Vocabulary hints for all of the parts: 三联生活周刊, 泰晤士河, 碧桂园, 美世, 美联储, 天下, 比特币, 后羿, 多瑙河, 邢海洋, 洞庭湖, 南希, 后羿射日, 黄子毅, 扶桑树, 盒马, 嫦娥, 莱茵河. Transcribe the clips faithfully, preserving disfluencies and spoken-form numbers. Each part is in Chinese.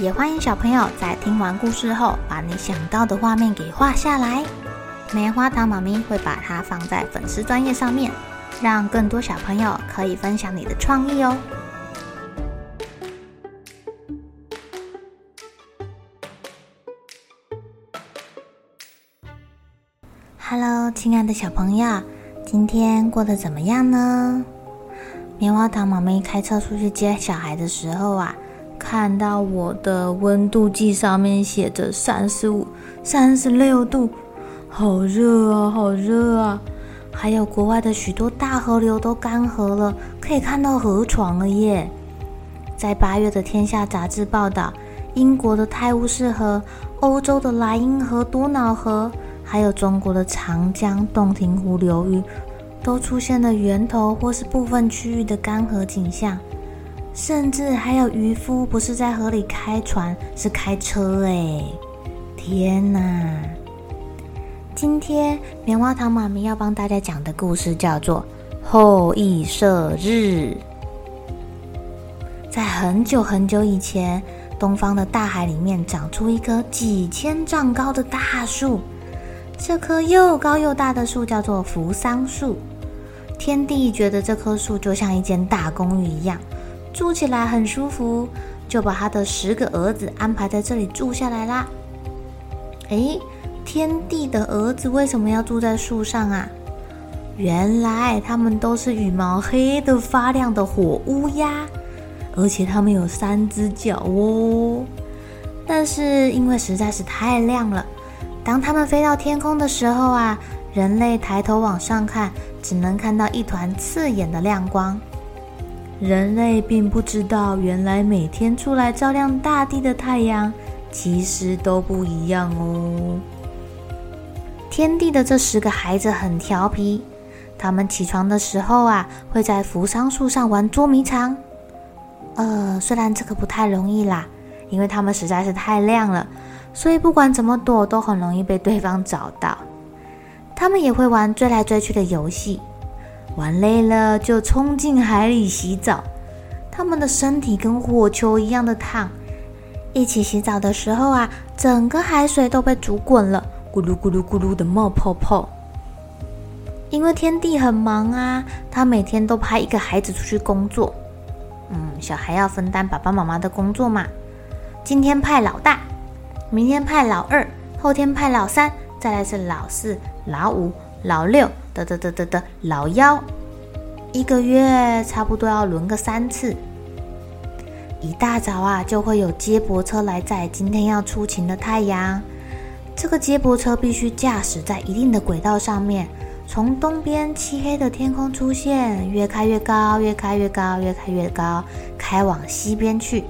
也欢迎小朋友在听完故事后，把你想到的画面给画下来。棉花糖妈咪会把它放在粉丝专页上面，让更多小朋友可以分享你的创意哦。Hello， 亲爱的小朋友，今天过得怎么样呢？棉花糖妈咪开车出去接小孩的时候啊，看到我的温度计上面写着三十五、三十六度，好热啊，好热啊！还有国外的许多大河流都干涸了，可以看到河床了耶。在八月的《天下》杂志报道，英国的泰晤士河、欧洲的莱茵河、多瑙河，还有中国的长江、洞庭湖流域，都出现了源头或是部分区域的干涸景象。甚至还有渔夫不是在河里开船，是开车哎！天哪！今天棉花糖妈咪要帮大家讲的故事叫做《后羿射日》。在很久很久以前，东方的大海里面长出一棵几千丈高的大树，这棵又高又大的树叫做扶桑树。天帝觉得这棵树就像一间大公寓一样，住起来很舒服，就把他的十个儿子安排在这里住下来啦。诶，天帝的儿子为什么要住在树上啊？原来他们都是羽毛黑得发亮的火乌鸦，而且他们有三只脚哦。但是因为实在是太亮了，当他们飞到天空的时候啊，人类抬头往上看，只能看到一团刺眼的亮光。人类并不知道，原来每天出来照亮大地的太阳其实都不一样哦。天帝的这十个孩子很调皮，他们起床的时候啊，会在扶桑树上玩捉迷藏。呃，虽然这个不太容易啦，因为他们实在是太亮了，所以不管怎么躲都很容易被对方找到。他们也会玩追来追去的游戏，玩累了就冲进海里洗澡，他们的身体跟火球一样的烫，一起洗澡的时候啊，整个海水都被煮滚了，咕噜咕噜咕噜的冒泡泡。因为天帝很忙啊，他每天都派一个孩子出去工作，嗯，小孩要分担爸爸妈妈的工作嘛，今天派老大，明天派老二，后天派老三，再来是老四、老五、老六得得得得得老幺，一个月差不多要轮个三次。一大早啊，就会有接驳车来载今天要出勤的太阳。这个接驳车必须驾驶在一定的轨道上面，从东边漆黑的天空出现，越开越高，越开越高，越开越高，开往西边去。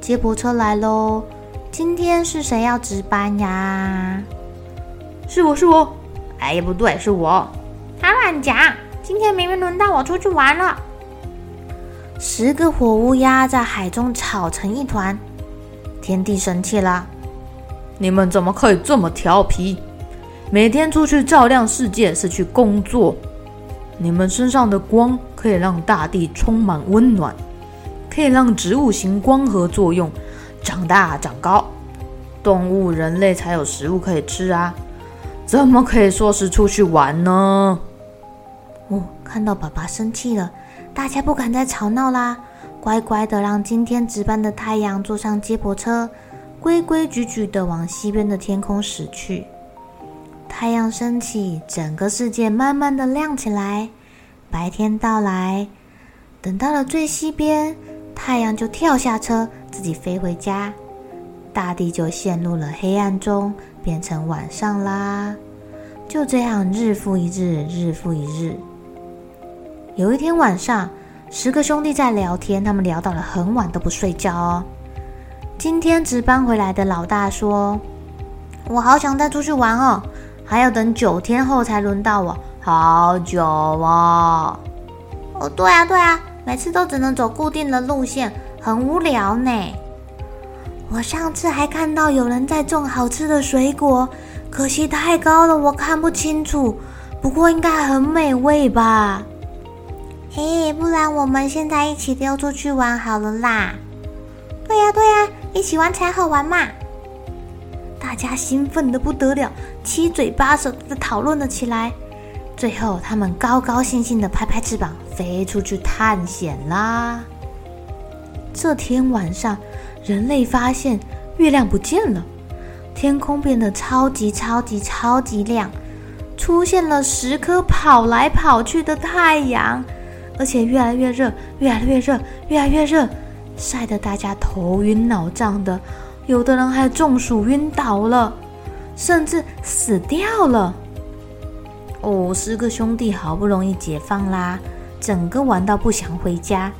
接驳车来咯，今天是谁要值班呀？是我是我哎，不对，是我。他乱讲，今天明明轮到我出去玩了。十个火乌鸦在海中吵成一团，天帝生气了。你们怎么可以这么调皮？每天出去照亮世界是去工作，你们身上的光可以让大地充满温暖，可以让植物行光合作用，长大长高，动物人类才有食物可以吃啊。怎么可以说是出去玩呢？哦，看到爸爸生气了，大家不敢再吵闹啦，乖乖的让今天值班的太阳坐上接驳车，规规矩矩的往西边的天空驶去。太阳升起，整个世界慢慢的亮起来。白天到来，等到了最西边，太阳就跳下车，自己飞回家。大地就陷入了黑暗中，变成晚上啦。就这样日复一日，日复一日。有一天晚上，十个兄弟在聊天，他们聊到了很晚都不睡觉哦。今天值班回来的老大说：“我好想再出去玩哦，还要等九天后才轮到我，好久哦。”哦，对啊对啊，每次都只能走固定的路线，很无聊呢。我上次还看到有人在种好吃的水果，可惜太高了，我看不清楚。不过应该很美味吧？嘿，不然我们现在一起溜出去玩好了啦！对呀对呀，一起玩才好玩嘛！大家兴奋得不得了，七嘴八舌的讨论了起来。最后，他们高高兴兴的拍拍翅膀，飞出去探险啦！这天晚上，人类发现月亮不见了，天空变得超级超级超级亮。出现了十颗跑来跑去的太阳，而且越来越热，越来越热，越来越热，晒得大家头晕脑胀的，有的人还中暑晕倒了，甚至死掉了。哦，十个兄弟好不容易解放啦，整个玩到不想回家，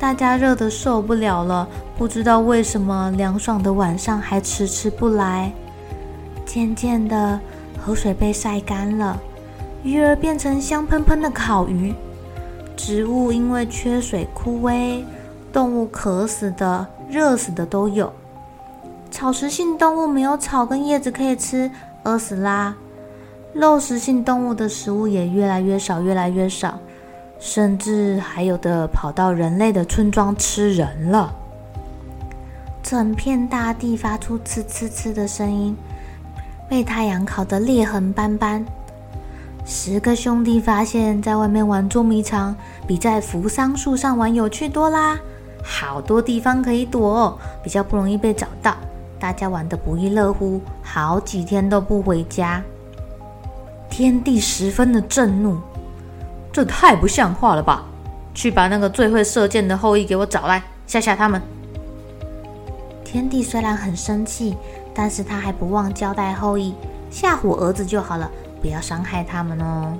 大家热得受不了了，不知道为什么凉爽的晚上还迟迟不来。渐渐的，河水被晒干了，鱼儿变成香喷喷的烤鱼，植物因为缺水枯萎，动物渴死的、热死的都有。草食性动物没有草跟叶子可以吃，饿死啦。肉食性动物的食物也越来越少，越来越少，甚至还有的跑到人类的村庄吃人了。整片大地发出呲呲呲的声音，被太阳烤得裂痕斑斑。十个兄弟发现在外面玩捉迷藏比在扶桑树上玩有趣多啦，好多地方可以躲哦，比较不容易被找到，大家玩得不亦乐乎，好几天都不回家。天帝十分的震怒，这太不像话了吧，去把那个最会射箭的后羿给我找来，吓吓他们。天帝虽然很生气，但是他还不忘交代后羿，吓唬儿子就好了，不要伤害他们哦。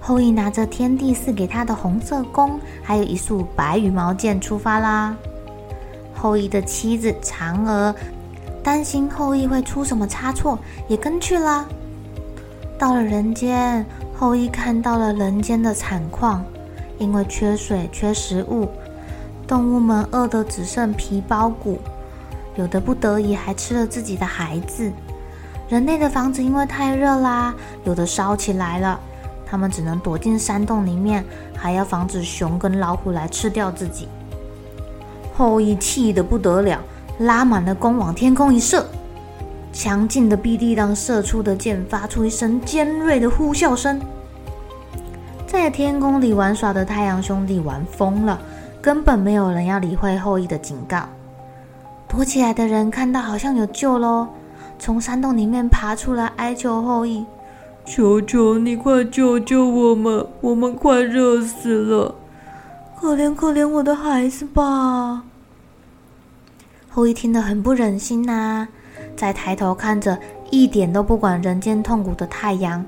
后羿拿着天帝赐给他的红色弓，还有一束白羽毛箭出发啦。后羿的妻子嫦娥担心后羿会出什么差错，也跟去啦。到了人间，后羿看到了人间的惨况，因为缺水、缺食物，动物们饿得只剩皮包骨。有的不得已还吃了自己的孩子，人类的房子因为太热啦，有的烧起来了，他们只能躲进山洞里面，还要防止熊跟老虎来吃掉自己。后羿气得不得了，拉满了弓往天空一射，强劲的臂力让射出的箭发出一声尖锐的呼啸声。在天空里玩耍的太阳兄弟玩疯了，根本没有人要理会后羿的警告。躲起来的人看到好像有救咯，从山洞里面爬出来哀求后羿：“求求你快救救我们，我们快热死了，可怜可怜我的孩子吧。”后羿听得很不忍心啊，再抬头看着一点都不管人间痛苦的太阳，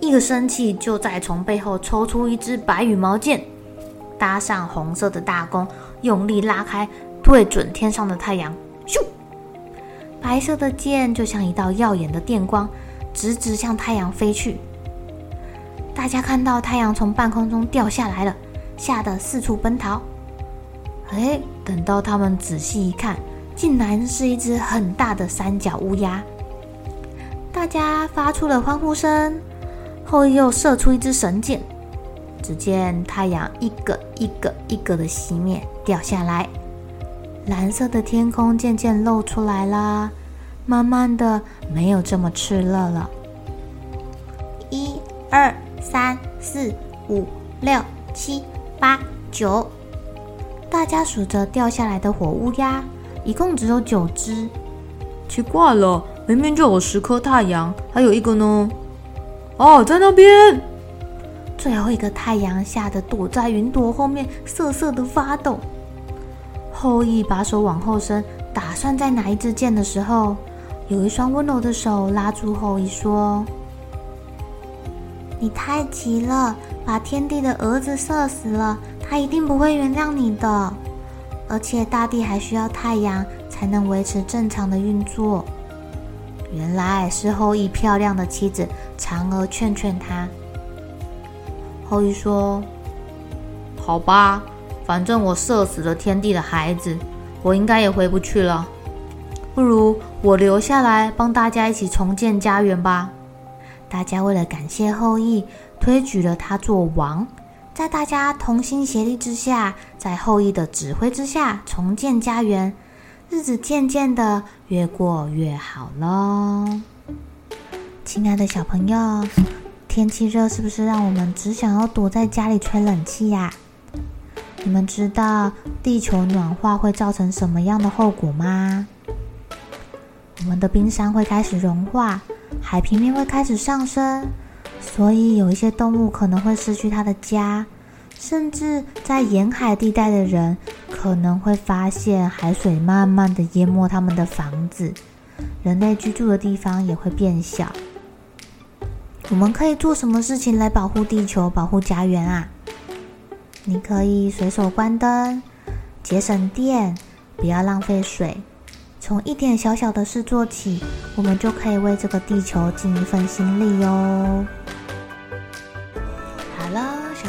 一个生气就再从背后抽出一支白羽毛箭，搭上红色的大弓，用力拉开，对准天上的太阳，咻！白色的箭就像一道耀眼的电光，直直向太阳飞去。大家看到太阳从半空中掉下来了，吓得四处奔逃。哎，等到他们仔细一看，竟然是一只很大的三角乌鸦。大家发出了欢呼声，后羿又射出一支神箭，只见太阳一个一个一个的熄灭掉下来。蓝色的天空渐渐露出来啦，慢慢的没有这么炽热了。一、二、三、四、五、六、七、八、九，大家数着掉下来的火乌鸦，一共只有九只。奇怪了，明明就有十颗太阳，还有一个呢？哦，在那边！最后一个太阳吓得躲在云朵后面，瑟瑟的发抖。后羿把手往后伸，打算再拿一支箭的时候，有一双温柔的手拉住后羿说：“你太急了，把天帝的儿子射死了，他一定不会原谅你的。而且大地还需要太阳才能维持正常的运作。原来是后羿漂亮的妻子嫦娥劝劝他。后羿说：好吧，反正我射死了天帝的孩子，我应该也回不去了，不如我留下来帮大家一起重建家园吧。大家为了感谢后羿，推举了他做王。在大家同心协力之下，在后羿的指挥之下重建家园，日子渐渐的越过越好咯。亲爱的小朋友，天气热是不是让我们只想要躲在家里吹冷气呀、啊？你们知道地球暖化会造成什么样的后果吗？我们的冰山会开始融化，海平面会开始上升，所以有一些动物可能会失去它的家，甚至在沿海地带的人可能会发现海水慢慢的淹没他们的房子，人类居住的地方也会变小。我们可以做什么事情来保护地球、保护家园啊？你可以随手关灯，节省电，不要浪费水。从一点小小的事做起，我们就可以为这个地球尽一份心力哟。好了，小